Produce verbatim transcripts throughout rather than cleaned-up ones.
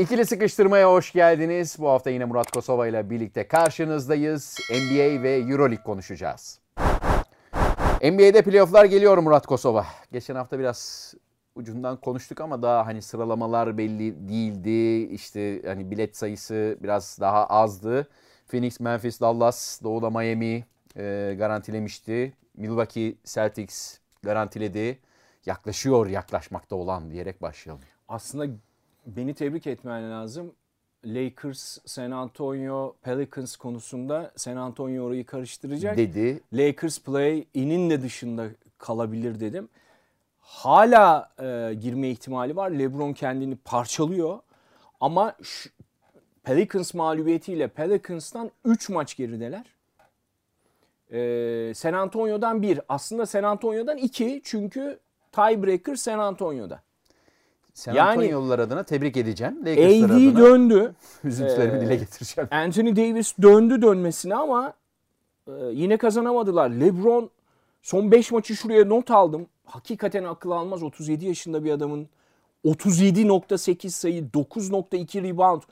İkili sıkıştırmaya hoş geldiniz. Bu hafta yine Murat Kosova ile birlikte karşınızdayız. N B A ve EuroLeague konuşacağız. N B A'de playofflar geliyor Murat Kosova. Geçen hafta biraz ucundan konuştuk ama daha hani sıralamalar belli değildi. İşte hani bilet sayısı biraz daha azdı. Phoenix, Memphis, Dallas, Doğu'da Miami e, garantilemişti. Milwaukee, Celtics garantiledi. Yaklaşıyor, yaklaşmakta olan diyerek başlayalım. Aslında beni tebrik etmen lazım. Lakers, San Antonio, Pelicans konusunda San Antonio orayı karıştıracak dedi. Lakers play-in'in de dışında kalabilir dedim. Hala e, girme ihtimali var. LeBron kendini parçalıyor. Ama şu, Pelicans mağlubiyetiyle Pelicans'tan üç maç gerideler. E, San Antonio'dan bir. Aslında San Antonio'dan iki. Çünkü tiebreaker San Antonio'da. San Antonio'lular yani, adına tebrik edeceğim. Lakers'lar adına döndü. Üzüntülerimi ee, dile getireceğim. Anthony Davis döndü dönmesine ama e, yine kazanamadılar. LeBron son beş maçı şuraya not aldım. Hakikaten akıl almaz. otuz yedi yaşında bir adamın otuz yedi nokta sekiz sayı, dokuz nokta iki rebound,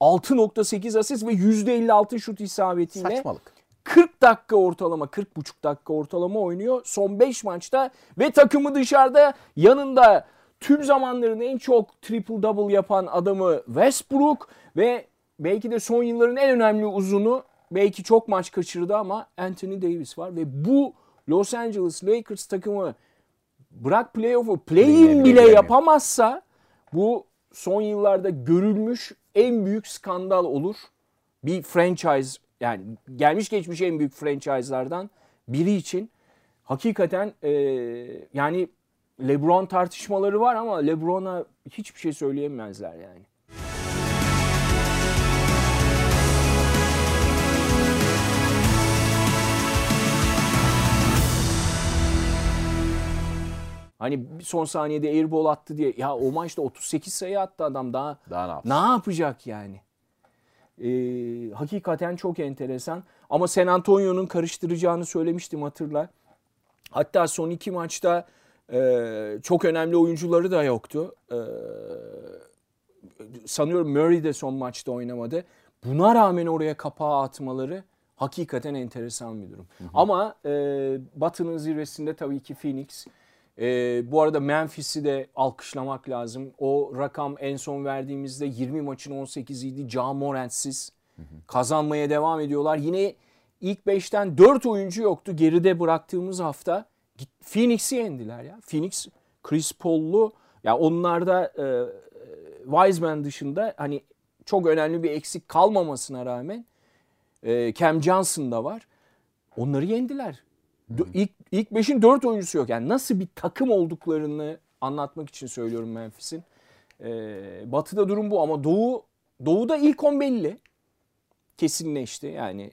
altı nokta sekiz asist ve yüzde elli altı şut isabetiyle saçmalık. kırk dakika ortalama, kırk buçuk dakika ortalama oynuyor son beş maçta ve takımı dışarıda yanında tüm zamanların en çok triple-double yapan adamı Westbrook ve belki de son yılların en önemli uzunu, belki çok maç kaçırdı ama Anthony Davis var ve bu Los Angeles Lakers takımı bırak playoff'u, play-in bile yapamazsa bu son yıllarda görülmüş en büyük skandal olur. Bir franchise, yani gelmiş geçmiş en büyük franchise'lardan biri için. Hakikaten ee, yani LeBron tartışmaları var ama LeBron'a hiçbir şey söyleyemezler yani. Hani son saniyede airball attı diye. Ya o maçta otuz sekiz sayı attı adam. Daha, daha ne, ne yapacak yani? Ee, hakikaten çok enteresan. Ama San Antonio'nun karıştıracağını söylemiştim, hatırla. Hatta son iki maçta Ee, çok önemli oyuncuları da yoktu. Ee, sanıyorum Murray de son maçta oynamadı. Buna rağmen oraya kapağı atmaları hakikaten enteresan bir durum. Hı hı. Ama e, Batı'nın zirvesinde tabii ki Phoenix. E, bu arada Memphis'i de alkışlamak lazım. O rakam en son verdiğimizde yirmi maçın on sekiziydi. Ja Morant'siz kazanmaya devam ediyorlar. Yine ilk beşten dört oyuncu yoktu geride bıraktığımız hafta. Phoenix'i yendiler ya. Phoenix, Chris Paul'lu. Ya onlarda e, Wiseman dışında hani çok önemli bir eksik kalmamasına rağmen e, Cam Johnson da var. Onları yendiler. D- ilk, ilk beşin dört oyuncusu yok. Yani nasıl bir takım olduklarını anlatmak için söylüyorum Memphis'in. E, batı'da durum bu ama Doğu Doğu'da ilk on belli. Kesinleşti yani.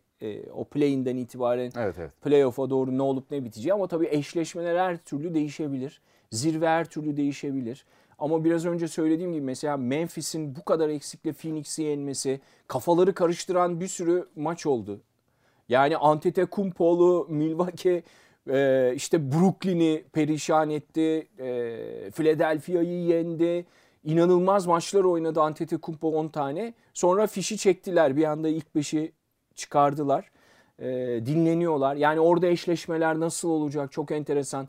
O play-in'den itibaren evet, evet. Play-off'a doğru ne olup ne biteceği ama tabii eşleşmeler her türlü değişebilir. Zirve her türlü değişebilir. Ama biraz önce söylediğim gibi mesela Memphis'in bu kadar eksikle Phoenix'i yenmesi kafaları karıştıran bir sürü maç oldu. Yani Antetokounmpo'lu Milwaukee işte Brooklyn'i perişan etti. Philadelphia'yı yendi. İnanılmaz maçlar oynadı Antetokounmpo on tane. Sonra fişi çektiler. Bir anda ilk beşi çıkardılar. E, dinleniyorlar. Yani orada eşleşmeler nasıl olacak? Çok enteresan.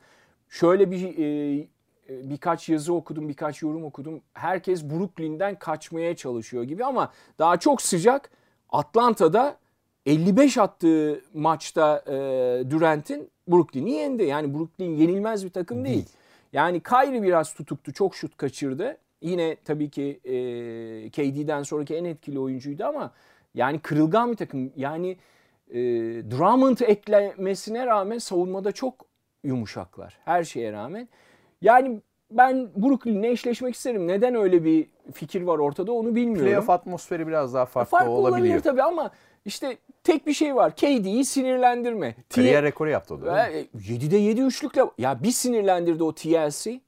Şöyle bir e, birkaç yazı okudum, birkaç yorum okudum. Herkes Brooklyn'den kaçmaya çalışıyor gibi ama daha çok sıcak. Atlanta'da elli beş attığı maçta e, Durant'in Brooklyn'i yendi. Yani Brooklyn yenilmez bir takım değil. değil. Yani Curry biraz tutuktu. Çok şut kaçırdı. Yine tabii ki e, K D'den sonraki en etkili oyuncuydu ama yani kırılgan bir takım. Yani e, Drummond eklemesine rağmen savunmada çok yumuşaklar. Her şeye rağmen. Yani ben Brooklyn'le eşleşmek isterim. Neden öyle bir fikir var ortada onu bilmiyorum. Playoff atmosferi biraz daha farklı, farklı olabiliyor. Farklı olabilir tabii ama işte tek bir şey var. K D'yi sinirlendirme. Kariyer rekoru yaptı o da. yedide yedi üçlükle. Ya bir sinirlendirdi o T L C.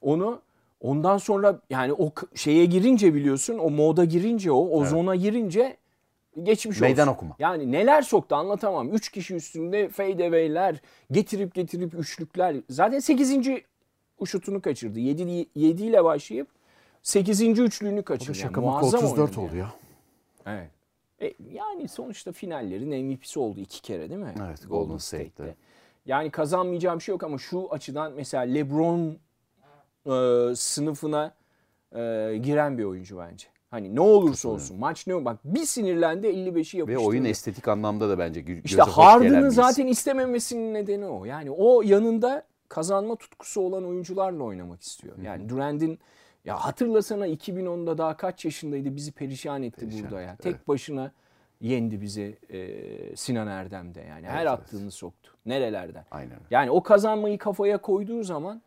Onu. Ondan sonra yani o şeye girince biliyorsun. O moda girince o. O evet. zona girince. Geçmiş olsun. Meydan okuma. Yani neler soktu anlatamam. üç kişi üstünde fadeaway'ler, getirip getirip üçlükler. Zaten sekizinci şutunu kaçırdı. yedi ile başlayıp sekizinci üçlüğünü kaçırdı. Yani, muazzam otuz dört oldu ya. Evet. E, yani sonuçta finallerin M V P'si oldu iki kere değil mi? Evet, Golden, Golden State'de. State'de. Yani kazanmayacağı bir şey yok ama şu açıdan mesela LeBron e, sınıfına e, giren bir oyuncu bence. Hani ne olursa olsun maç ne olur. Bak bir sinirlendi elli beşi yapıştırdı. Ve oyun estetik anlamda da bence göze hoş gelen birisi. İşte Harden'ın zaten istememesinin nedeni o. Yani o yanında kazanma tutkusu olan oyuncularla oynamak istiyor. Yani Durant'in ya hatırlasana iki bin onda daha kaç yaşındaydı, bizi perişan etti perişan burada ya. Evet. Tek başına yendi bizi e, Sinan Erdem'de yani. Her evet, attığını evet. soktu. Nerelerden. Aynen. Yani o kazanmayı kafaya koyduğu zaman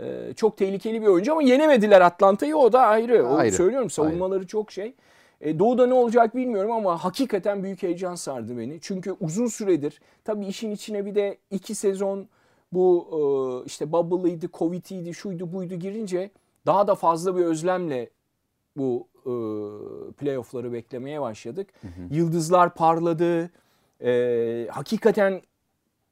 e, çok tehlikeli bir oyuncu ama yenemediler Atlanta'yı, o da ayrı. O, ayrı. Söylüyorum savunmaları ayrı. Çok şey. E, Doğu'da ne olacak bilmiyorum ama hakikaten büyük heyecan sardı beni. Çünkü uzun süredir tabii işin içine bir de iki sezon bu e, işte bubble'ıydı, covid'iydi, şuydu buydu girince daha da fazla bir özlemle bu e, playoff'ları beklemeye başladık. Hı hı. Yıldızlar parladı. E, hakikaten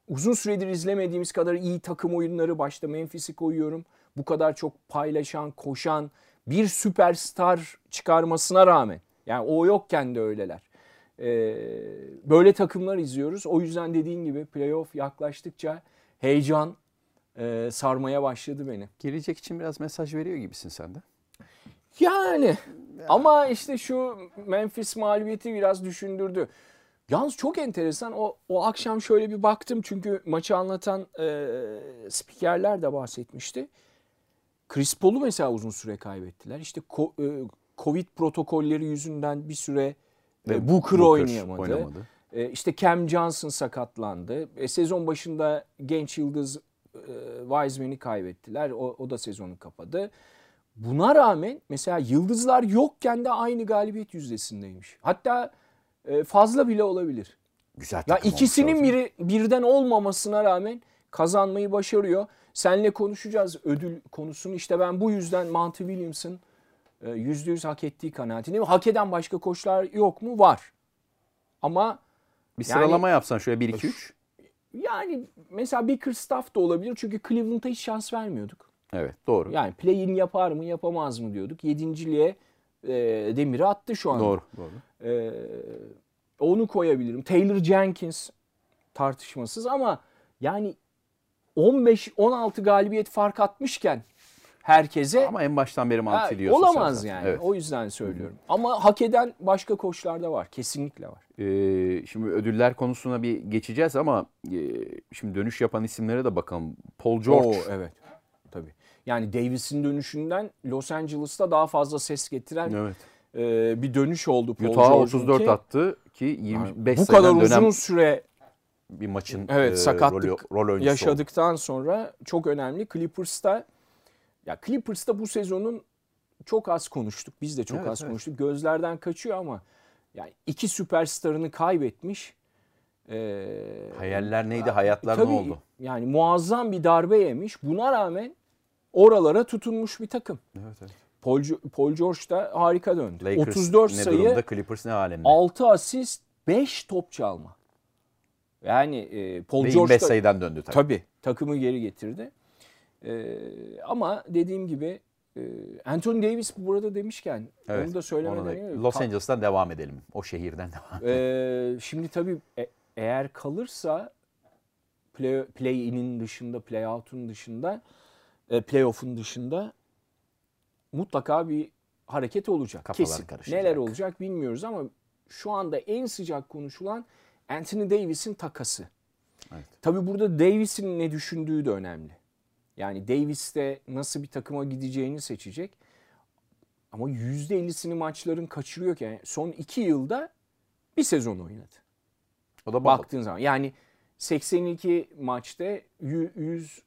uzun süredir izlemediğimiz kadar iyi takım oyunları, başta Memphis'i koyuyorum. Bu kadar çok paylaşan, koşan bir süperstar çıkarmasına rağmen. Yani o yokken de öyleler. E, böyle takımlar izliyoruz. O yüzden dediğin gibi playoff yaklaştıkça heyecan Ee, sarmaya başladı beni. Gelecek için biraz mesaj veriyor gibisin sen de. Yani, yani. Ama işte şu Memphis mağlubiyeti biraz düşündürdü. Yalnız çok enteresan o, o akşam şöyle bir baktım çünkü maçı anlatan e, spikerler de bahsetmişti. Chris Paul'u mesela uzun süre kaybettiler. İşte ko- e, Covid protokolleri yüzünden bir süre e, Booker oynayamadı. oynamadı. E, işte Cam Johnson sakatlandı. E, sezon başında genç yıldız Wiseman'i kaybettiler. O, o da sezonu kapadı. Buna rağmen mesela yıldızlar yokken de aynı galibiyet yüzdesindeymiş. Hatta fazla bile olabilir. Güzel takım. Ya ikisinin biri, birden olmamasına rağmen kazanmayı başarıyor. Seninle konuşacağız ödül konusunu. İşte ben bu yüzden Monty Williams'ın yüzde yüz hak ettiği kanaatindeyim. Hak eden başka koçlar yok mu? Var. Ama bir yani, sıralama yapsan şöyle bir iki üç. Yani mesela Bickerstaff da olabilir çünkü Cleveland'a hiç şans vermiyorduk. Evet, doğru. Yani play-in yapar mı yapamaz mı diyorduk. Yedinciliğe e, demiri attı şu an. Doğru. doğru. E, onu koyabilirim. Taylor Jenkins tartışmasız ama yani on beş on altı galibiyet fark atmışken herkese. Ama en baştan beri mantıklı diyorsun. Olamaz sen yani. Evet. O yüzden söylüyorum. Hı-hı. Ama hak eden başka koçlar da var. Kesinlikle var. Ee, şimdi ödüller konusuna bir geçeceğiz ama e, şimdi dönüş yapan isimlere de bakalım. Paul George. Oo, evet. Tabii. Yani Davis'in dönüşünden Los Angeles'ta daha fazla ses getiren evet. e, bir dönüş oldu Paul George'un. Utah'a otuz dört attı ki yirmi beş yani, bu kadar uzun dönem... süre bir maçın evet, e, sakatlık rol, rol yaşadıktan oldu. Sonra çok önemli. Clippers'ta Ya Clippers'ta bu sezonun çok az konuştuk. Biz de çok evet, az evet. konuştuk. Gözlerden kaçıyor ama yani iki süperstarını kaybetmiş. Ee, Hayaller neydi? Hayatlar tabii, ne oldu? Yani muazzam bir darbe yemiş. Buna rağmen oralara tutunmuş bir takım. Evet, evet. Paul, Paul George da harika döndü. Lakers otuz dört ne sayı, durumda? Clippers ne alemde? altı asist, beş top çalma. Yani e, Paul George da sayıdan döndü tabii. Tabii. Takımı geri getirdi. Ee, ama dediğim gibi e, Anthony Davis burada demişken evet, onu da söylemeden Los Angeles'tan devam edelim. O şehirden devam edelim. Ee, şimdi tabii e, eğer kalırsa play, play-in'in dışında, play-out'un dışında, e, play-off'un dışında mutlaka bir hareket olacak. Kafalar kesin. Karışacak. Neler olacak bilmiyoruz ama şu anda en sıcak konuşulan Anthony Davis'in takası. Evet. Tabii burada Davis'in ne düşündüğü de önemli. Yani Davis de nasıl bir takıma gideceğini seçecek. Ama yüzde ellisini maçların kaçırıyor ki. Yani son iki yılda bir sezon oynadı. O da baktığın zaman. Yani seksen iki maçta yüz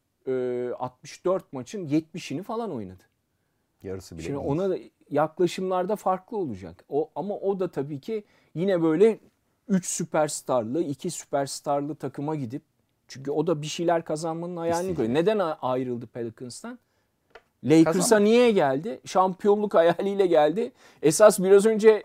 altmış dört maçın yetmişini falan oynadı. Yarısı bile. Şimdi olmaz. Ona da yaklaşımlarda farklı olacak. O, ama o da tabii ki yine böyle üç süperstarlı, iki süperstarlı takıma gidip çünkü o da bir şeyler kazanmanın hayalini kuruyor. Neden ayrıldı Pelicans'tan? Lakers'a niye geldi? Şampiyonluk hayaliyle geldi. Esas biraz önce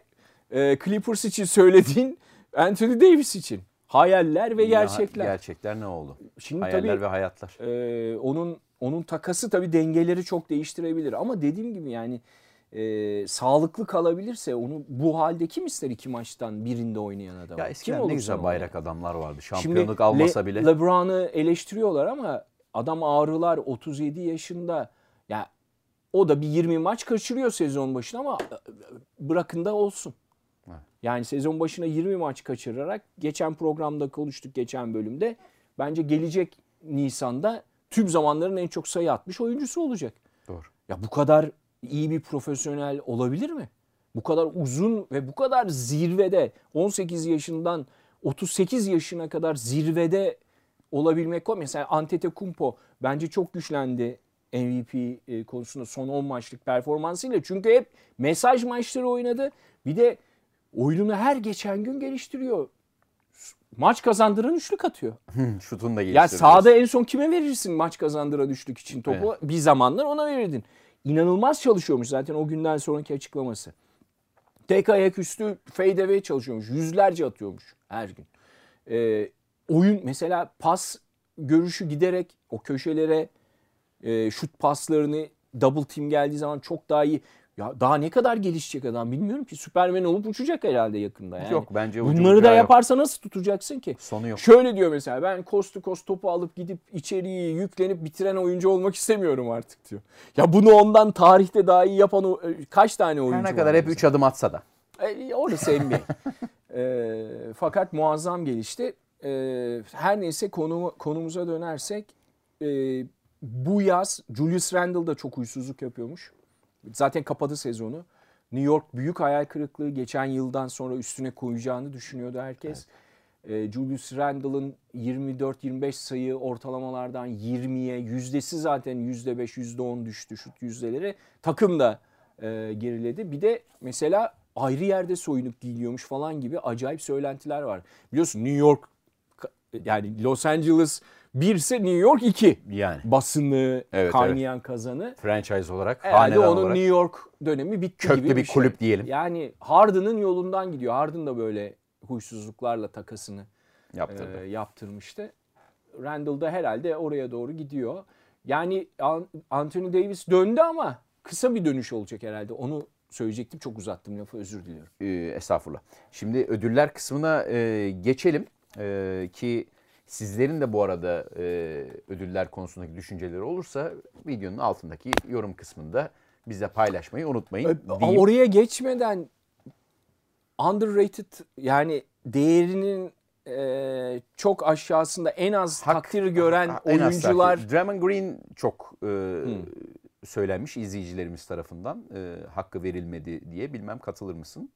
e, Clippers için söylediğin Anthony Davis için. Hayaller ve gerçekler. Gerçekler ne oldu? Şimdi hayaller tabii, ve hayatlar. E, onun onun takası tabii dengeleri çok değiştirebilir. Ama dediğim gibi yani e, sağlıklı kalabilirse onu bu halde kim ister iki maçtan birinde oynayan adam? Ya eskiden ne güzel bayrak ona? Adamlar vardı. Şampiyonluk şimdi almasa Le, bile. LeBron'u eleştiriyorlar ama adam ağrılar, otuz yedi yaşında. Ya o da bir yirmi maç kaçırıyor sezon başına ama bırakın da olsun. Yani sezon başına yirmi maç kaçırarak geçen programda konuştuk, geçen bölümde. Bence gelecek Nisan'da tüm zamanların en çok sayı atmış oyuncusu olacak. Doğru. Ya bu kadar iyi bir profesyonel olabilir mi? Bu kadar uzun ve bu kadar zirvede on sekiz yaşından otuz sekiz yaşına kadar zirvede olabilmek o. Mesela Antetokounmpo bence çok güçlendi M V P konusunda son on maçlık performansıyla. Çünkü hep mesaj maçları oynadı. Bir de oyununu her geçen gün geliştiriyor. Maç kazandıran üçlük atıyor. Şutunu da geliştiriyor. Ya sahada en son kime verirsin maç kazandıran üçlük için topu? Evet. Bir zamanlar ona verirdin. İnanılmaz çalışıyormuş zaten o günden sonraki açıklaması. Tek ayak üstü fade away çalışıyormuş. Yüzlerce atıyormuş her gün. Ee, oyun mesela pas görüşü giderek o köşelere e, şut paslarını double team geldiği zaman çok daha iyi. Ya daha ne kadar gelişecek adam bilmiyorum ki. Süpermen olup uçacak herhalde yakında yani. Yok bence ucu bunları da yaparsa yok. Nasıl tutacaksın ki? Sonu yok. Şöyle diyor mesela, ben coast to coast topu alıp gidip içeriği yüklenip bitiren oyuncu olmak istemiyorum artık diyor. Ya bunu ondan tarihte daha iyi yapan o, kaç tane oyuncu var? Her ne kadar hep üç adım atsa da. E, orası N B A. e, fakat muazzam gelişti. E, her neyse konu, konumuza dönersek. E, bu yaz Julius Randle da çok huysuzluk yapıyormuş. Zaten kapadı sezonu. New York büyük hayal kırıklığı, geçen yıldan sonra üstüne koyacağını düşünüyordu herkes. Evet. E, Julius Randle'ın yirmi dört yirmi beş sayı ortalamalardan yirmiye, yüzdesi zaten yüzde beş yüzde on düştü şut yüzdeleri. Takım da e, geriledi. Bir de mesela ayrı yerde soyunup giyiliyormuş falan gibi acayip söylentiler var. Biliyorsun New York, yani Los Angeles bir ise New York iki. Yani. Basını, evet, kaynayan evet. Kazanı. Franchise olarak, hanedan olarak. Herhalde onun New York dönemi bitti gibi bir şey. Köklü bir kulüp diyelim. Yani Harden'ın yolundan gidiyor. Harden da böyle huysuzluklarla takasını e, yaptırmıştı. Randall da herhalde oraya doğru gidiyor. Yani Anthony Davis döndü ama kısa bir dönüş olacak herhalde. Onu söyleyecektim. Çok uzattım lafı. Özür diliyorum. Ee, estağfurullah. Şimdi ödüller kısmına e, geçelim. E, ki... Sizlerin de bu arada e, ödüller konusundaki düşünceleri olursa videonun altındaki yorum kısmında bize paylaşmayı unutmayın. Deyip... Oraya geçmeden underrated, yani değerinin e, çok aşağısında en az Hak, takdir gören ha, ha, oyuncular. Takdir. Draymond Green çok e, hmm. söylenmiş izleyicilerimiz tarafından, e, hakkı verilmedi diye, bilmem katılır mısın?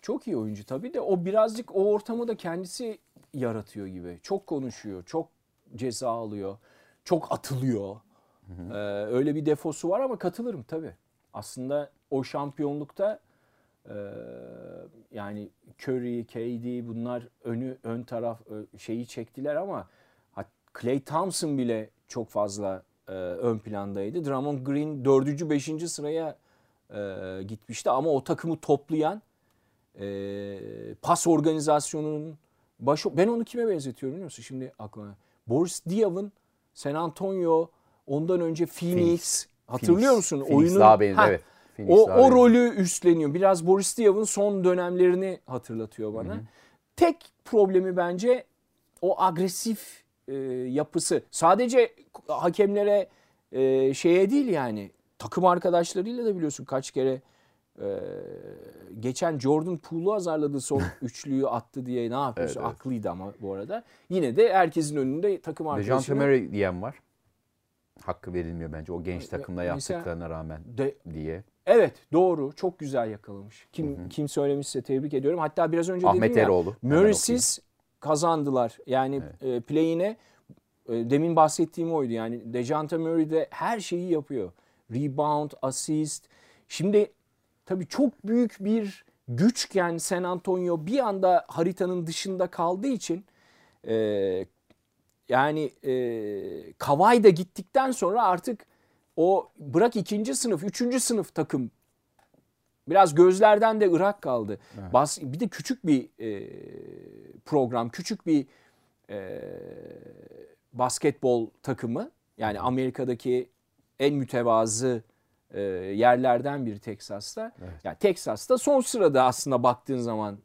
Çok iyi oyuncu tabii de o birazcık o ortamı da kendisi yaratıyor gibi. Çok konuşuyor, çok ceza alıyor, çok atılıyor. Hı hı. Ee, öyle bir defosu var ama katılırım tabii. Aslında o şampiyonlukta e, yani Curry, K D bunlar önü ön taraf şeyi çektiler ama Klay Thompson bile çok fazla e, ön plandaydı. Draymond Green dördüncü, beşinci sıraya e, gitmişti ama o takımı toplayan e, pas organizasyonunun Baş, ben onu kime benzetiyorum biliyor musun? Şimdi aklıma. Boris Diaw'ın San Antonio, ondan önce Phoenix. Phoenix. Hatırlıyor musun? Phoenix oyunun daha benim, ha, evet. Phoenix o daha o rolü üstleniyor. Biraz Boris Diaw'ın son dönemlerini hatırlatıyor bana. Hı hı. Tek problemi bence o agresif e, yapısı. Sadece hakemlere e, şeye değil yani. Takım arkadaşlarıyla da biliyorsun kaç kere. Ee, geçen Jordan Poole'u azarladı, son üçlüyü attı diye ne yapıyorsun? Evet, evet. Aklıydı ama bu arada. Yine de herkesin önünde takım arkadaşına... Dejounte Murray diyen var. Hakkı verilmiyor bence o genç takımda yaptıklarına rağmen de, diye. Evet doğru, çok güzel yakalamış. Kim Hı-hı. kim söylemişse tebrik ediyorum. Hatta biraz önce Ahmet dedim Eroğlu. Ya Murray'siz kazandılar. Yani evet. Play'ine demin bahsettiğim oydu. Yani Dejounte Murray de her şeyi yapıyor. Rebound, assist. Şimdi... Tabii çok büyük bir güçken San Antonio bir anda haritanın dışında kaldığı için e, yani e, Kavai da gittikten sonra artık o bırak ikinci sınıf, üçüncü sınıf takım biraz gözlerden de ırak kaldı. Evet. Bas, bir de küçük bir e, program, küçük bir e, basketbol takımı, yani Amerika'daki en mütevazı e, yerlerden biri Texas'ta. Evet. Yani Texas'ta son sırada aslında baktığın zaman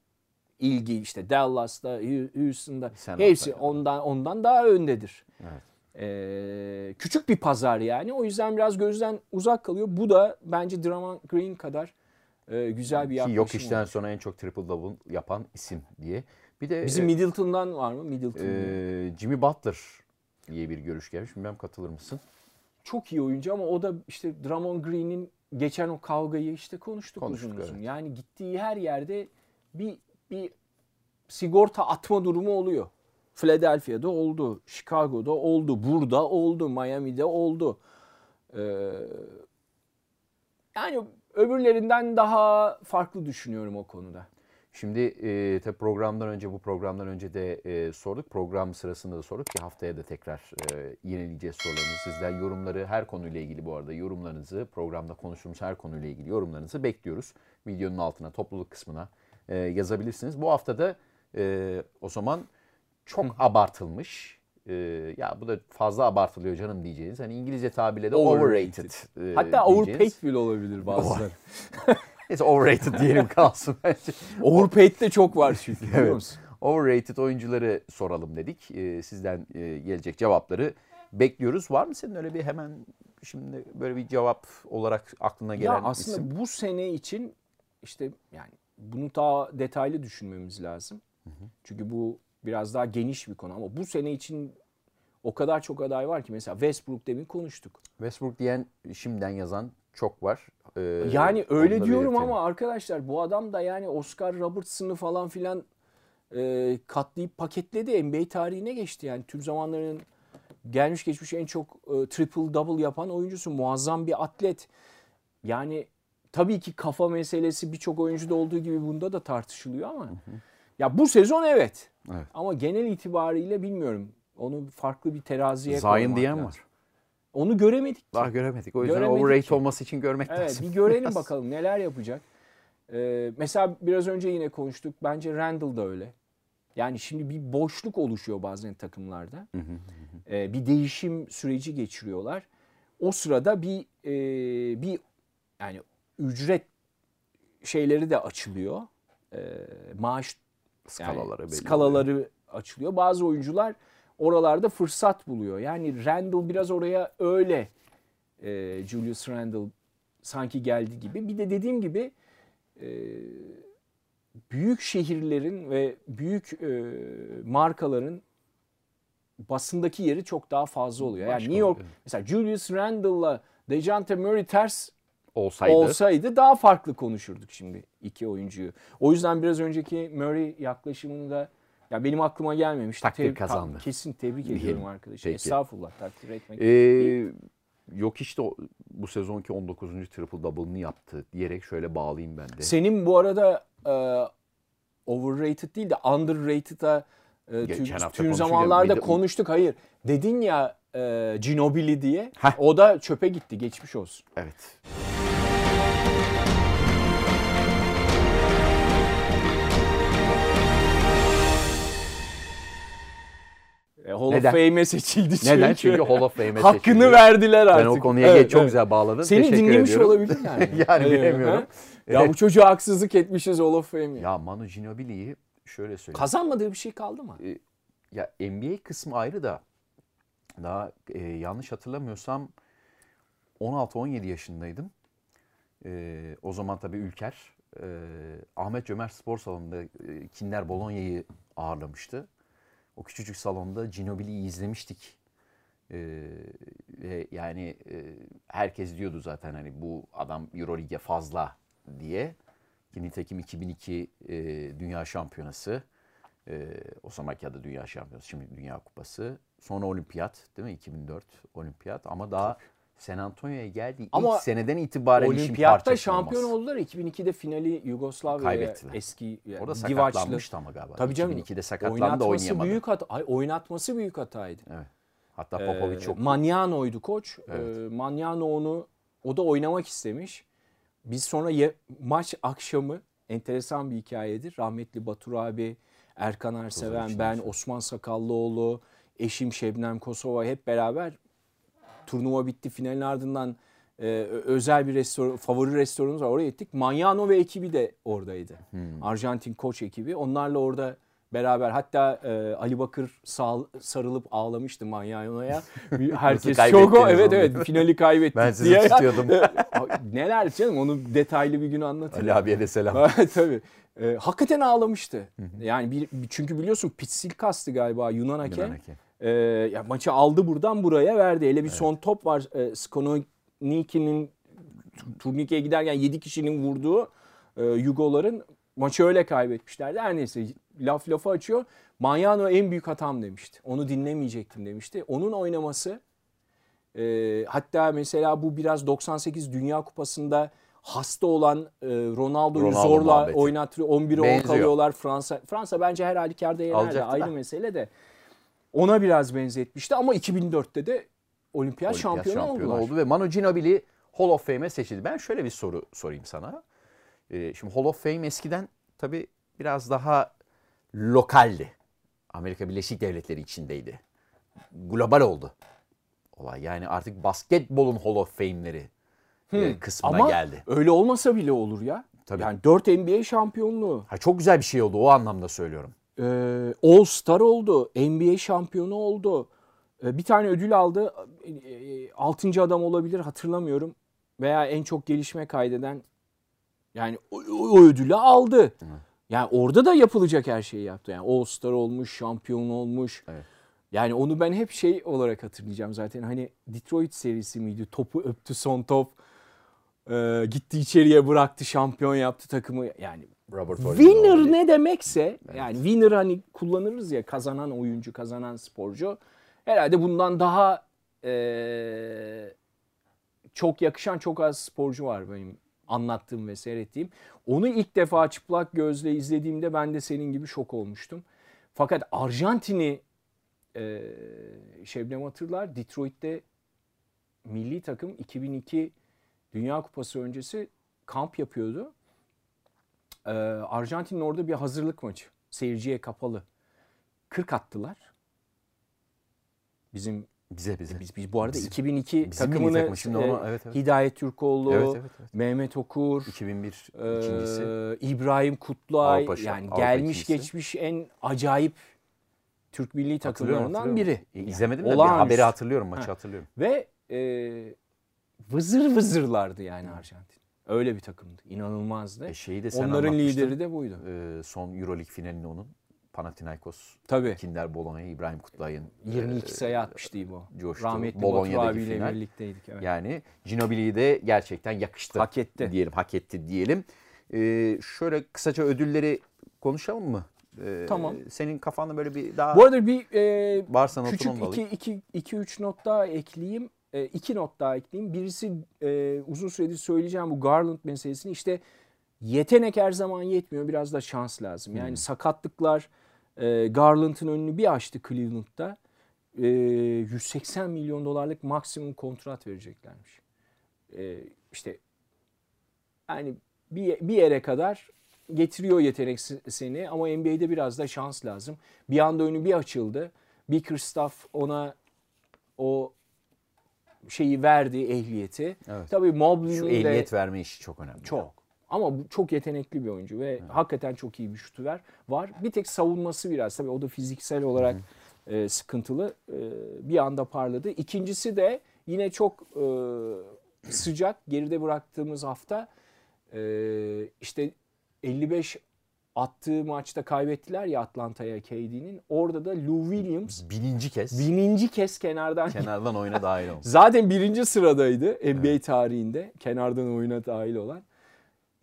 ilgi, işte Dallas'ta, Houston'da Sen hepsi yani. ondan ondan daha öndedir. Evet. Ee, küçük bir pazar yani. O yüzden biraz gözden uzak kalıyor. Bu da bence Draymond Green kadar e, güzel bir yaklaşım. Yok işten oldu. Sonra en çok triple double yapan isim diye. Bir de bizim e, Middleton'dan var mı? Middleton. E, Jimmy Butler diye bir görüş gelmiş. Bilmem katılır mısın? Çok iyi oyuncu ama o da işte Draymond Green'in geçen o kavgayı işte konuştuk, konuştuk uzun uzun. Evet. Yani gittiği her yerde bir bir sigorta atma durumu oluyor. Philadelphia'da oldu, Chicago'da oldu, burada oldu, Miami'de oldu. Ee, yani öbürlerinden daha farklı düşünüyorum o konuda. Şimdi e, tabii programdan önce, bu programdan önce de e, sorduk. Program sırasında da sorduk ki haftaya da tekrar e, yenileyeceğiz sorularınızı. Sizden yorumları, her konuyla ilgili bu arada yorumlarınızı, programda konuştuğumuz her konuyla ilgili yorumlarınızı bekliyoruz. Videonun altına, topluluk kısmına e, yazabilirsiniz. Bu hafta da e, o zaman... Çok Hı. abartılmış, ee, ya bu da fazla abartılıyor canım diyeceğiniz. Hani İngilizce tabirle de overrated. overrated. E, Hatta overpaid bile olabilir bazıları. Neyse overrated diyelim kalsın bence. Overpaid de çok var çünkü. Evet. Overrated oyuncuları soralım dedik. Ee, sizden e, gelecek cevapları bekliyoruz. Var mı senin öyle bir hemen şimdi böyle bir cevap olarak aklına gelen isim? Ya aslında isim? Bu sene için işte yani bunu daha detaylı düşünmemiz lazım. Hı hı. Çünkü bu biraz daha geniş bir konu ama bu sene için o kadar çok aday var ki. Mesela Westbrook demin konuştuk. Westbrook diyen, şimdiden yazan çok var. Ee, yani öyle diyorum belirtelim. Ama arkadaşlar bu adam da yani Oscar Robertson'ı falan filan e, katlayıp paketledi. N B A tarihine geçti yani. Tüm zamanların gelmiş geçmiş en çok e, triple double yapan oyuncusu. Muazzam bir atlet. Yani tabii ki kafa meselesi birçok oyuncuda olduğu gibi bunda da tartışılıyor ama... Hı hı. Ya bu sezon evet. evet. Ama genel itibariyle bilmiyorum. Onu farklı bir teraziye koymak lazım. Zion diyen var. Onu göremedik ki. Daha göremedik. O yüzden overrated olması için görmek evet, lazım. Evet, bir görelim bakalım neler yapacak. Ee, mesela biraz önce yine konuştuk. Bence Randall da öyle. Yani şimdi bir boşluk oluşuyor bazen takımlarda. ee, bir değişim süreci geçiriyorlar. O sırada bir e, bir yani ücret şeyleri de açılıyor. E, maaş skalaları, yani skalaları açılıyor. Bazı oyuncular oralarda fırsat buluyor. Yani Randall biraz oraya öyle e, Julius Randle sanki geldi gibi. Bir de dediğim gibi e, büyük şehirlerin ve büyük e, markaların basındaki yeri çok daha fazla oluyor. Yani New York mesela Julius Randle'la Dejounte Murray ters Olsaydı. Olsaydı daha farklı konuşurduk şimdi iki oyuncuyu. O yüzden biraz önceki Murray yaklaşımını da ya benim aklıma gelmemişti. Takdir kazandı. Kesin tebrik Bilmiyorum. ediyorum arkadaşım. Estağfurullah, takdir etmek. Ee, yok işte bu sezonki on dokuzuncu triple double'ını yaptı diyerek şöyle bağlayayım ben de. Senin bu arada e, overrated değil de underrated'a e, tüm, tüm zamanlarda de... konuştuk. Hayır dedin ya e, Ginobili diye. Heh. O da çöpe gitti. Geçmiş olsun. Evet. Hall Neden? of Fame'e seçildi çünkü. Neden? Çünkü Hall of Fame'e seçildi. Hakkını verdiler artık. Ben o konuya evet, çok evet. güzel bağladın. Seni Teşekkür dinlemiş ediyorum. olabilir yani. yani evet, bilemiyorum. Evet. Ya bu çocuğa haksızlık etmişiz Hall of Fame'i. Ya Manu Ginobili'yi şöyle söyleyeyim. Kazanmadığı bir şey kaldı mı? Ee, ya N B A kısmı ayrı da daha e, yanlış hatırlamıyorsam on altı on yedi yaşındaydım. E, o zaman tabii Ülker e, Ahmet Cömert Spor Salonu'nda e, Kinder Bologna'yı ağırlamıştı. O küçücük salonda Ginobili'yi izlemiştik. Ee, ve yani e, herkes diyordu zaten hani bu adam EuroLeague'e fazla diye. Nitekim iki bin iki e, Dünya Şampiyonası. E, Osamakya'da Dünya Şampiyonası. Şimdi Dünya Kupası. Sonra Olimpiyat değil mi? iki bin dört Olimpiyat. Ama daha San Antonio'ya geldi. Ama ilk seneden itibaren işin parçası olmaz. Olimpiyat'ta şampiyon oldular. iki bin ikide finali Yugoslavya'ya eski yani orada sakatlanmıştı ama galiba. Tabii canım. iki bin ikide sakatlandı da oynayamadı. Büyük hata, ay, oynatması büyük hataydı. Evet. Hatta Popovic ee, çok... Manyano'ydu koç. Evet. Ee, Manyano onu, o da oynamak istemiş. Biz sonra ye, maç akşamı, enteresan bir hikayedir. Rahmetli Batur abi, Erkan Arseven, ben, Osman Sakallıoğlu, eşim Şebnem Kosova hep beraber... Turnuva bitti. Finalin ardından e, özel bir restoran, favori restoranımız var, oraya gittik. Manyano ve ekibi de oradaydı. Hmm. Arjantin koç ekibi. Onlarla orada beraber, hatta e, Ali Bakır sağ, sarılıp ağlamıştı Manyano'ya. Herkes şoko. Evet evet, finali kaybettik diye. Ben sizi diye tutuyordum. Neler canım, onu detaylı bir gün anlatayım. Ali abiye de selam. Tabii. E, hakikaten ağlamıştı. Yani bir, çünkü biliyorsun Pitsilkas'tı galiba Yunan Hake. E, ya maçı aldı buradan buraya verdi. Hele bir evet. son top var. E, Skononiki'nin turnikeye giderken yedi kişinin vurduğu e, Yugoların. Maçı öyle kaybetmişlerdi. Her neyse, laf lafa açıyor. Manyano en büyük hatam demişti. Onu dinlemeyecektim demişti. Onun oynaması e, hatta mesela bu biraz doksan sekiz Dünya Kupası'nda hasta olan e, Ronaldo'yu Ronaldo zorla muhabbeti. Oynatıyor. on bire on kalıyorlar Fransa. Fransa bence her halükarda yenerdi. Ayrı mesele de. Ona biraz benzetmişti ama iki bin dörtte de Olimpiyat şampiyonu, şampiyonu oldu ve Manu Ginobili Hall of Fame'e seçildi. Ben şöyle bir soru sorayım sana. Şimdi Hall of Fame eskiden tabii biraz daha lokaldi. Amerika Birleşik Devletleri içindeydi. Global oldu olay. Yani artık basketbolun Hall of Fame'leri hmm. kısmına ama geldi. Ama öyle olmasa bile olur ya. Tabii. Yani dört N B A şampiyonluğu. Ha, çok güzel bir şey oldu, o anlamda söylüyorum. Ee, All Star oldu, N B A şampiyonu oldu. Bir tane ödül aldı. Altıncı adam olabilir, hatırlamıyorum. Veya en çok gelişme kaydeden. Yani o, o ödülü aldı. Hı. Yani orada da yapılacak her şeyi yaptı. Yani All Star olmuş, şampiyon olmuş. Evet. Yani onu ben hep şey olarak hatırlayacağım zaten. Hani Detroit serisi miydi? Topu öptü son top. Ee, gitti içeriye bıraktı, şampiyon yaptı takımı. Yani Robert winner Ford. Ne demekse. Evet. Yani winner hani kullanırız ya, kazanan oyuncu, kazanan sporcu. Herhalde bundan daha ee, çok yakışan çok az sporcu var benim anlattığım ve seyrettiğim. Onu ilk defa çıplak gözle izlediğimde ben de senin gibi şok olmuştum. Fakat Arjantin'i e, Şebnem hatırlar. Detroit'te milli takım iki bin iki Dünya Kupası öncesi kamp yapıyordu. E, Arjantin'in orada bir hazırlık maçı. Seyirciye kapalı. kırk attılar. Bizim Bize bize. Biz, biz bu arada bizim, iki bin iki takımını e, evet, evet. Hidayet Türkoğlu, evet, evet, evet. Mehmet Okur, iki bin bir ikincisi. E, İbrahim Kutlay, Avrupa, yani Avrupa gelmiş ikincisi. Geçmiş en acayip Türk milli takımlarından biri. E, izlemedim yani, de bir haberi hatırlıyorum, maçı ha. hatırlıyorum. Ve e, vızır vızırlardı yani Arjantin. Öyle bir takımdı, inanılmazdı. E, şeyi de sen onların lideri de buydu. E, son EuroLeague finalini onun. Panathinaikos, tabii. Kinder Bologna'ya İbrahim Kutlay'ın yirmi iki sayı atmıştı bu. Coştu. Rahmetli Bologna'daki Batu abiyle final. Birlikteydik. Evet. Yani Ginobili'yi de gerçekten yakıştı. Hak etti. Diyelim, hak etti diyelim. Ee, şöyle kısaca ödülleri konuşalım mı? Ee, tamam. Senin kafanda böyle bir daha... Bu arada bir e, küçük iki üç not daha ekleyeyim. iki e, not daha ekleyeyim. Birisi e, uzun süredir söyleyeceğim bu Garland meselesini. İşte yetenek her zaman yetmiyor. Biraz da şans lazım. Yani hmm. sakatlıklar... Garland'ın önünü bir açtı Cleveland'da. yüz seksen milyon dolarlık maksimum kontrat vereceklermiş. İşte yani bir yere kadar getiriyor yetenek seni ama N B A'de biraz da şans lazım. Bir anda önü bir açıldı. Bickerstaff ona o şeyi verdi, ehliyeti. Evet. Tabii Mobley'nin de... ehliyet verme işi çok önemli. Çok. Ama çok yetenekli bir oyuncu ve evet. hakikaten çok iyi bir şutu var. Var. Bir tek savunması biraz. Tabii o da fiziksel olarak e, sıkıntılı. E, bir anda parladı. İkincisi de yine çok e, sıcak. Geride bıraktığımız hafta e, işte elli beş attığı maçta kaybettiler ya Atlanta'ya K D'nin. Orada da Lou Williams bininci kez bininci kez kenardan kenardan oyuna dahil oldu. Zaten birinci sıradaydı N B A evet. tarihinde kenardan oyuna dahil olan.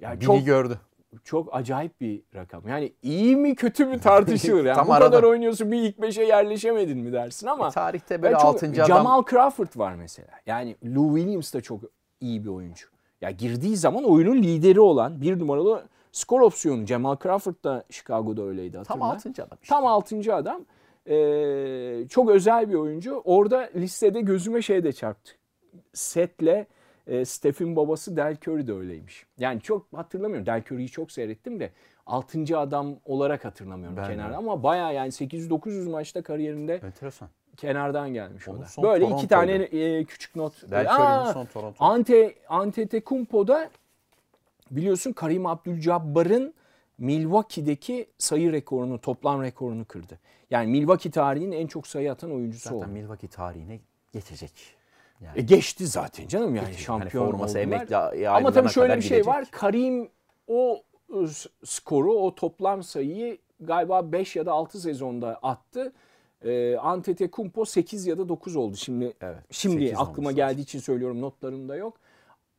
Yani çok, gördü. Çok acayip bir rakam. Yani iyi mi kötü mü tartışılır. Yani bu arada. Kadar oynuyorsun bir ilk beşe yerleşemedin mi dersin ama. E tarihte böyle altıncı adam. Jamal Crawford var mesela. Yani Lou Williams da çok iyi bir oyuncu. Ya girdiği zaman oyunun lideri olan bir numaralı skor opsiyonu. Jamal Crawford da Chicago'da öyleydi hatırla. Tam altıncı adam. Işte. Tam altıncı adam. Ee, çok özel bir oyuncu. Orada listede gözüme şey de çarptı. Setle. E, Steph'in babası Del Curry de öyleymiş. Yani çok hatırlamıyorum. Del Curry'yi çok seyrettim de altıncı adam olarak hatırlamıyorum ben kenarda. Yani. Ama bayağı yani sekiz yüz dokuz yüz maçta kariyerinde enteresan. kenardan gelmiş onun o da. Böyle Toronto'ydu. iki tane e, küçük not. Aa, son Toronto. Ante Antetokounmpo'da biliyorsun Karim Abdul Jabbar'ın Milwaukee'deki sayı rekorunu, toplam rekorunu kırdı. Yani Milwaukee tarihinin en çok sayı atan oyuncusu zaten oldu. Zaten Milwaukee tarihine geçecek. Yani. E geçti zaten canım yani geçti. Şampiyon yani oldular. Emekli, ama tabii şöyle bir şey gidecek. Var. Karim o skoru, o toplam sayıyı galiba beş ya da altı sezonda attı. Ee, Antetokounmpo sekiz ya da dokuz oldu. Şimdi evet, şimdi aklıma geldiği olacak. için söylüyorum, notlarımda yok.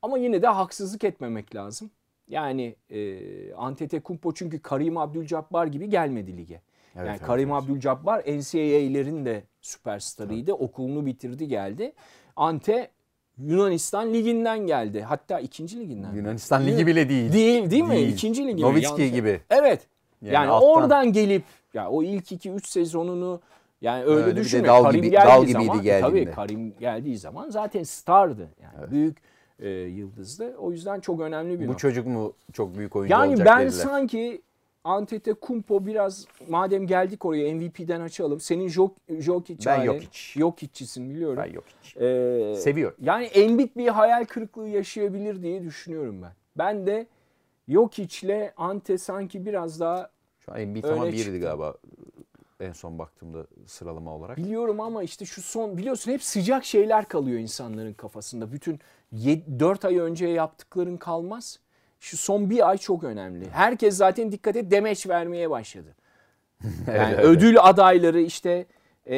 Ama yine de haksızlık etmemek lazım. Yani e, Antetokounmpo çünkü Karim Abdul Jabbar gibi gelmedi lige. Evet, yani evet, Karim evet. Abdul Jabbar N C A A'lerin de süperstarıydı. Evet. Okulunu bitirdi geldi. Ante Yunanistan liginden geldi. Hatta ikinci liginden. Yunanistan geldi. ligi bile değil. Değil değil mi? Değil. İkinci ligi. Novitski gibi. Evet. Yani, yani oradan gelip ya o ilk iki üç sezonunu yani öyle, öyle düşünme. Dal Karim gibi, geldiği dal zaman geldiğinde. Tabii Karim geldiği zaman zaten stardı. Yani evet. büyük e, yıldızdı. O yüzden çok önemli bir. Bu nokta. Çocuk mu çok büyük oyuncu yani olacak? Yani ben dediler. sanki Antetokounmpo biraz, madem geldik oraya, M V P'den açalım. Senin Jokic Ben Jokic. Jokic'cisin biliyorum. Ben Jokic. Ee, Seviyorum. Yani Embiid bir hayal kırıklığı yaşayabilir diye düşünüyorum ben. Ben de Jokic'le Ante sanki biraz daha şu an Embiid ama birdi galiba en son baktığımda sıralama olarak. Biliyorum ama işte şu son, biliyorsun hep sıcak şeyler kalıyor insanların kafasında. Bütün dört ay önce yaptıkların kalmaz. Şu son bir ay çok önemli. Herkes zaten dikkate demeç vermeye başladı. Yani ödül adayları işte e,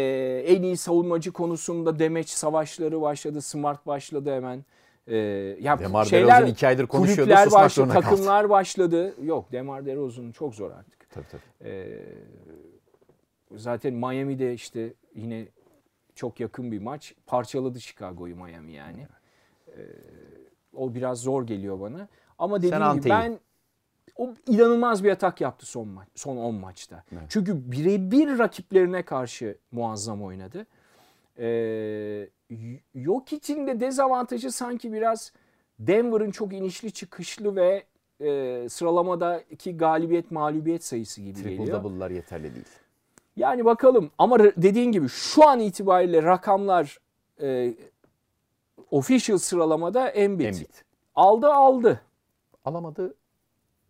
en iyi savunmacı konusunda demeç savaşları başladı. Smart başladı hemen. E, ya Demar şeyler, iki aydır konuşuyordu, kulüpler başladı, takımlar kaldı. başladı. Yok, Demar DeRozan'ın çok zor artık. Tabii, tabii. E, zaten Miami'de işte yine çok yakın bir maç. Parçaladı Chicago'yu Miami yani. E, o biraz zor geliyor bana. Ama dediğim gibi ben o inanılmaz bir atak yaptı son maç, son on maçta. Evet. Çünkü birebir rakiplerine karşı muazzam oynadı. Ee, yok içinde dezavantajı sanki biraz Denver'ın çok inişli çıkışlı ve e, sıralamadaki galibiyet mağlubiyet sayısı gibi Triple geliyor. Triple double'lar yeterli değil. Yani bakalım ama dediğin gibi şu an itibariyle rakamlar e, official sıralamada Embiid. Embiid. Aldı aldı. Alamadı,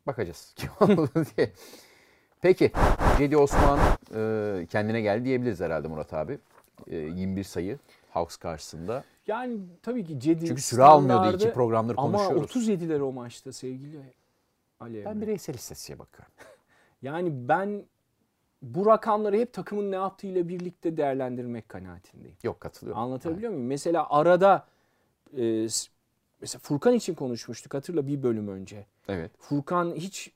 bakacağız kim alamadı diye. Peki, Cedi Osman e, kendine geldi diyebiliriz herhalde Murat abi. E, yirmi bir sayı Hawks karşısında. Yani tabii ki Cedi. Çünkü süre almıyordu, iki programları konuşuyoruz. Ama otuz yedileri o maçta sevgili Ali. Ben bireysel istatistiğe bakıyorum. Yani ben bu rakamları hep takımın ne yaptığıyla birlikte değerlendirmek kanaatindeyim. Yok, katılıyorum. Anlatabiliyor yani. muyum? Mesela arada... E, Mesela Furkan için konuşmuştuk, hatırla, bir bölüm önce. Evet. Furkan hiç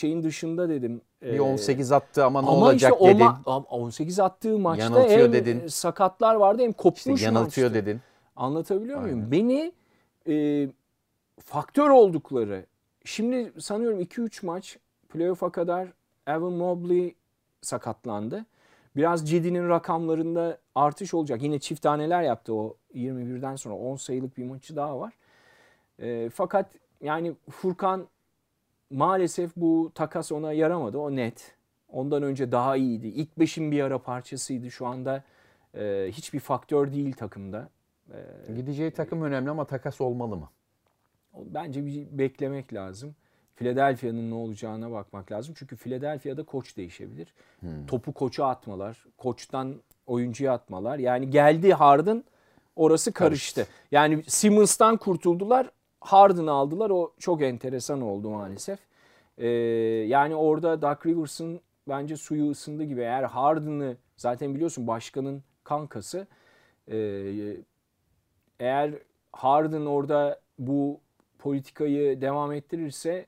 şeyin dışında dedim. Bir on sekiz attı ama ne ama olacak işte dedin. Ama on sekiz attığı maçta yanıltıyor hem dedin. sakatlar vardı hem kopmuş işte yanıltıyor maçtı. dedin. Anlatabiliyor Aynen. muyum? Beni e, faktör oldukları, şimdi sanıyorum iki üç maç playoff'a kadar Evan Mobley sakatlandı. Biraz Cedi'nin rakamlarında artış olacak. Yine çift taneler yaptı o yirmi birden sonra. on sayılık bir maçı daha var. E, fakat yani Furkan maalesef bu takas ona yaramadı. O net. Ondan önce daha iyiydi. İlk beşin bir ara parçasıydı. Şu anda e, hiçbir faktör değil takımda. E, Gideceği takım önemli ama takas olmalı mı? Bence bir beklemek lazım. Philadelphia'nın ne olacağına bakmak lazım. Çünkü Philadelphia'da koç değişebilir. Hmm. Topu koça atmalar, koçtan oyuncuya atmalar. Yani geldi Harden, orası karıştı. Evet. Yani Simmons'tan kurtuldular, Harden'ı aldılar. O çok enteresan oldu maalesef. Ee, yani orada Doc Rivers'ın bence suyu ısındı gibi. Eğer Harden'ı, zaten biliyorsun başkanın kankası. Ee, eğer Harden orada bu politikayı devam ettirirse...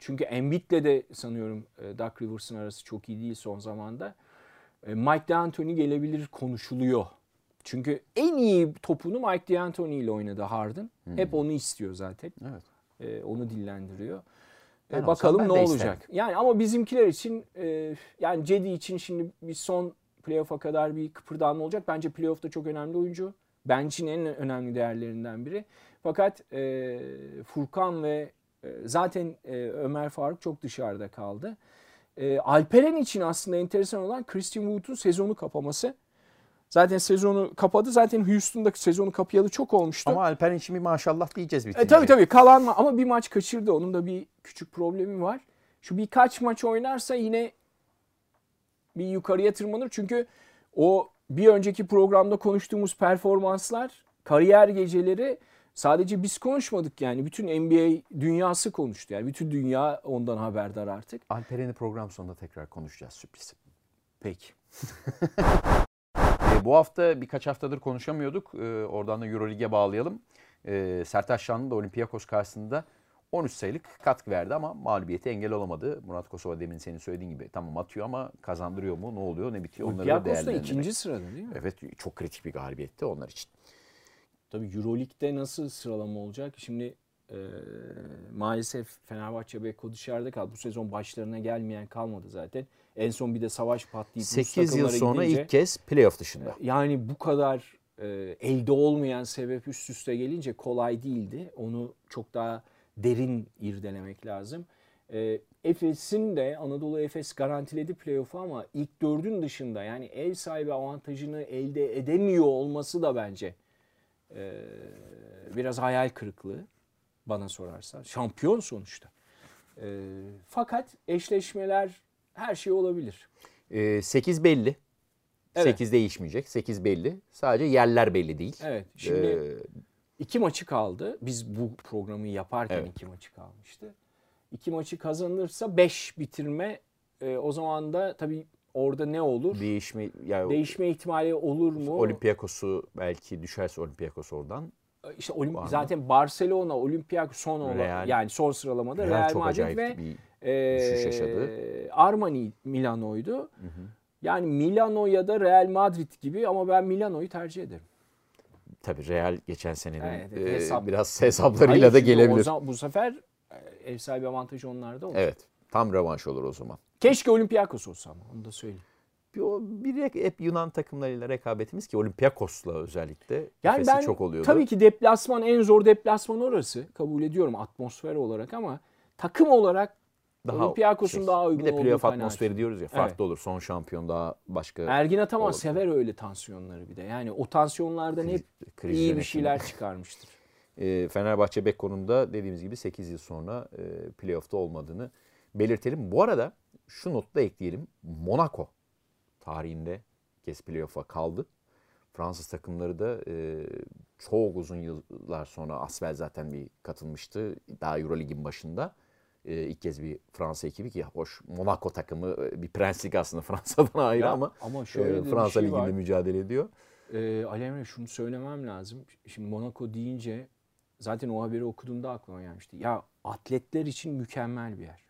Çünkü Embiid'le de sanıyorum Doc Rivers'ın arası çok iyi değil son zamanda. Mike D'Antoni gelebilir konuşuluyor. Çünkü en iyi topunu Mike D'Antoni ile oynadı Harden. Hmm. Hep onu istiyor zaten. Evet. Onu dillendiriyor. Ben Bakalım ne olacak. Isterim. Yani ama bizimkiler için, yani Cedi için şimdi bir son playoff'a kadar bir kıpırdanma olacak. Bence playoff'ta çok önemli oyuncu. Bench'in en önemli değerlerinden biri. Fakat Furkan ve zaten e, Ömer Faruk çok dışarıda kaldı. E, Alperen için aslında enteresan olan Christian Wood'un sezonu kapaması. Zaten sezonu kapadı. Zaten Houston'daki sezonu kapayalı çok olmuştu. Ama Alperen için bir maşallah diyeceğiz bitince. E, tabii tabii kalan ama bir maç kaçırdı. Onun da bir küçük problemi var. Şu birkaç maç oynarsa yine bir yukarıya tırmanır. Çünkü o bir önceki programda konuştuğumuz performanslar, kariyer geceleri sadece biz konuşmadık yani. Bütün N B A dünyası konuştu. Yani bütün dünya ondan haberdar artık. Alperen'i program sonunda tekrar konuşacağız, sürpriz. Peki. Bu hafta birkaç haftadır konuşamıyorduk. Ee, oradan da EuroLeague'e bağlayalım. Ee, Sertaç Şanlı da Olimpiyakos karşısında on üç sayılık katkı verdi ama mağlubiyete engel olamadı. Murat Kosova demin senin söylediğin gibi tamam atıyor ama kazandırıyor mu? Ne oluyor? Ne bitiyor? Olimpiyakos da ikinci sırada değil mi? Evet, çok kritik bir galibiyetti onlar için. Tabii EuroLeague'de nasıl sıralama olacak? Şimdi e, maalesef Fenerbahçe Beko dışarıda kaldı. Bu sezon başlarına gelmeyen kalmadı zaten. En son bir de savaş patlayıp sekiz yıl sonra gidince, ilk kez playoff dışında. Yani bu kadar e, elde olmayan sebep üst üste gelince kolay değildi. Onu çok daha derin irdelemek lazım. E, Efes'in de Anadolu Efes garantiledi playoff'u ama ilk dördün dışında yani ev sahibi avantajını elde edemiyor olması da bence e, biraz hayal kırıklığı bana sorarsan. Şampiyon sonuçta. E, fakat eşleşmeler her şey olabilir. E, sekiz belli. Evet. sekiz değişmeyecek. sekiz belli. Sadece yerler belli değil. Evet. Şimdi ee, iki maçı kaldı. Biz bu programı yaparken evet. iki maçı kalmıştı. iki maçı kazanırsa beş bitirme. E, o zaman da tabii orada ne olur? Değişme, yani, değişme ihtimali olur mu? Olimpiyakos'u belki düşerse Olimpiyakos oradan. İşte Olimp- zaten Barcelona, Olimpiyakos son olarak yani son sıralamada Real, Real Madrid ve bir... Ee, Armani Milano'ydu. Hı hı. Yani Milano ya da Real Madrid gibi ama ben Milano'yu tercih ederim. Tabii Real geçen senenin evet, evet, hesap. biraz hesaplarıyla Hayır, da gelebilir. Zaman, bu sefer ev sahibi avantajı onlarda olacak. Evet. Tam revanş olur o zaman. Keşke Olympiakos olsa ama onu da söyleyeyim. Bir, bir hep Yunan takımlarıyla rekabetimiz ki Olympiakos'la özellikle yani ben, çok oluyordu. Tabii ki deplasman en zor deplasman orası. Kabul ediyorum atmosfer olarak ama takım olarak Olympiakos'un şey, daha uygun olduğu. Bir de playoff atmosferi açık. Diyoruz ya farklı evet. olur. Son şampiyon daha başka. Ergin Ataman olur. Sever öyle tansiyonları bir de. Yani o tansiyonlardan kriz, hep kriz iyi bir şeyler çıkarmıştır. e, Fenerbahçe Beko'nun da dediğimiz gibi sekiz yıl sonra e, playoff'ta olmadığını belirtelim. Bu arada şu notu da ekleyelim. Monaco tarihinde kez playoff'a kaldı. Fransız takımları da e, çok uzun yıllar sonra Asvel zaten bir katılmıştı. Daha EuroLeague'in başında. İlk kez bir Fransa ekibi ki hoş Monaco takımı bir prenslik aslında Fransa'dan ayrı ya, ama, ama şöyle e, Fransa şey liginde var. Mücadele ediyor. E, Ali Emre şunu söylemem lazım. Şimdi Monaco deyince zaten o haberi okuduğumda aklıma gelmişti. Ya atletler için mükemmel bir yer.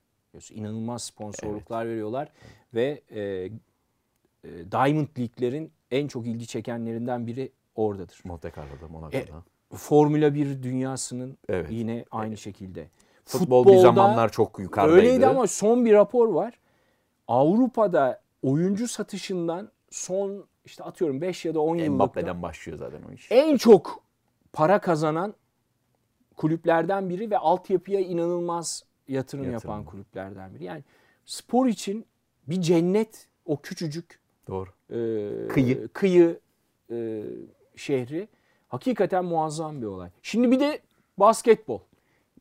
İnanılmaz sponsorluklar evet. veriyorlar evet. ve e, e, Diamond League'lerin en çok ilgi çekenlerinden biri oradadır. Monte Carlo'da, Monaco'da. E, Formula bir dünyasının evet. yine aynı evet. şekilde. Futbol bir zamanlar çok yukarıdaydı. Öyleydi ama son bir rapor var. Avrupa'da oyuncu satışından son işte atıyorum beş ya da on yıllıkta. Mbappe'den başlıyor zaten o iş. En çok para kazanan kulüplerden biri ve altyapıya inanılmaz yatırım, yatırım yapan kulüplerden biri. Yani spor için bir cennet o küçücük doğru. E, kıyı, kıyı e, şehri. Hakikaten muazzam bir olay. Şimdi bir de basketbol.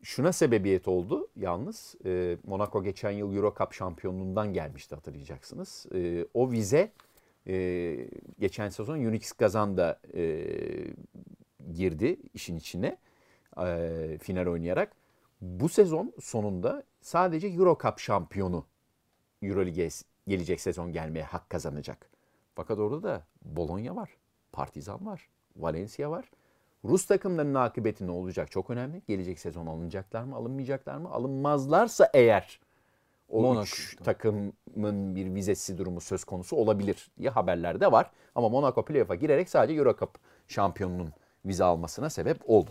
Şuna sebebiyet oldu yalnız. E, Monaco geçen yıl Euro Cup şampiyonluğundan gelmişti hatırlayacaksınız. E, o vize e, geçen sezon Unix Kazan da e, girdi işin içine e, final oynayarak. Bu sezon sonunda sadece Euro Cup şampiyonu EuroLeague'e gelecek sezon gelmeye hak kazanacak. Fakat orada da Bologna var, Partizan var, Valencia var. Rus takımlarının akıbeti ne olacak çok önemli. Gelecek sezon alınacaklar mı, alınmayacaklar mı? Alınmazlarsa eğer o Monaco, üç takımın bir vizesi durumu söz konusu olabilir diye haberler de var. Ama Monaco playoff'a girerek sadece Euro Cup şampiyonunun vize almasına sebep oldu.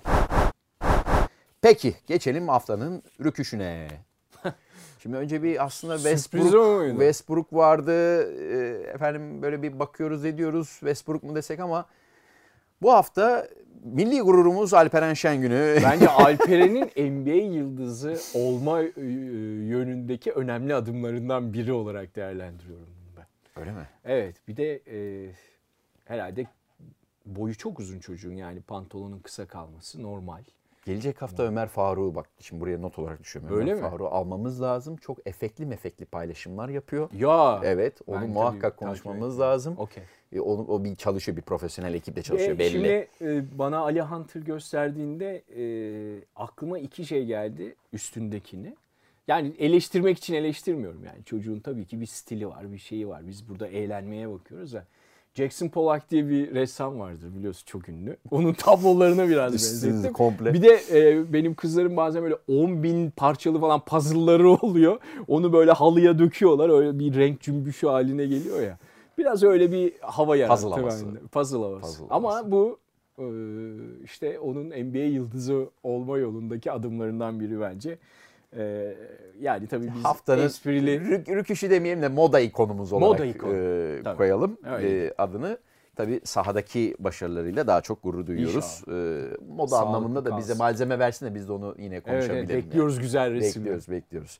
Peki geçelim haftanın rüküşüne. Şimdi önce bir aslında Westbrook, Westbrook vardı. Efendim böyle bir bakıyoruz ediyoruz Westbrook mu desek ama bu hafta milli gururumuz Alperen Şengün'ü. Bence Alperen'in N B A yıldızı olma yönündeki önemli adımlarından biri olarak değerlendiriyorum ben. Öyle mi? Evet. Bir de e, herhalde boyu çok uzun çocuğun, yani pantolonun kısa kalması normal. Gelecek hafta Ömer Faruk'u, bak şimdi buraya not olarak düşüyorum. Öyle Ömer mi? Faruk'u almamız lazım. Çok efekli mefekli paylaşımlar yapıyor. Ya. Evet, onu muhakkak konuşmamız lazım. Okay. E, onu, o bir çalışıyor, bir profesyonel ekiple çalışıyor e, belli. Şimdi e, bana Ali Hunter gösterdiğinde e, aklıma iki şey geldi üstündekini. Yani eleştirmek için eleştirmiyorum yani. Çocuğun tabii ki bir stili var, bir şeyi var. Biz burada eğlenmeye bakıyoruz da. Jackson Pollock diye bir ressam vardır biliyorsun, çok ünlü. Onun tablolarına biraz benzettim. Komple. Bir de e, benim kızlarım bazen böyle on bin parçalı falan puzzle'ları oluyor. Onu böyle halıya döküyorlar. Öyle bir renk cümbüşü haline geliyor ya. Biraz öyle bir hava yarattı. Puzzle havası. Puzzle havası. Ama bu e, işte onun N B A yıldızı olma yolundaki adımlarından biri bence. Ee, yani tabii biz haftanın esprili... rük, rüküşü demeyelim de moda ikonumuz olarak moda ikon. e, koyalım e, adını. Tabii sahadaki başarılarıyla daha çok gurur duyuyoruz. E, moda sağlıklı anlamında da kalsın. Bize malzeme versin de biz de onu yine konuşabiliriz. Evet, bekliyoruz yani. Güzel resimler. Bekliyoruz, bekliyoruz.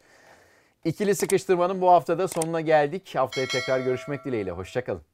İkili sıkıştırmanın bu haftada sonuna geldik. Haftaya tekrar görüşmek dileğiyle. Hoşçakalın.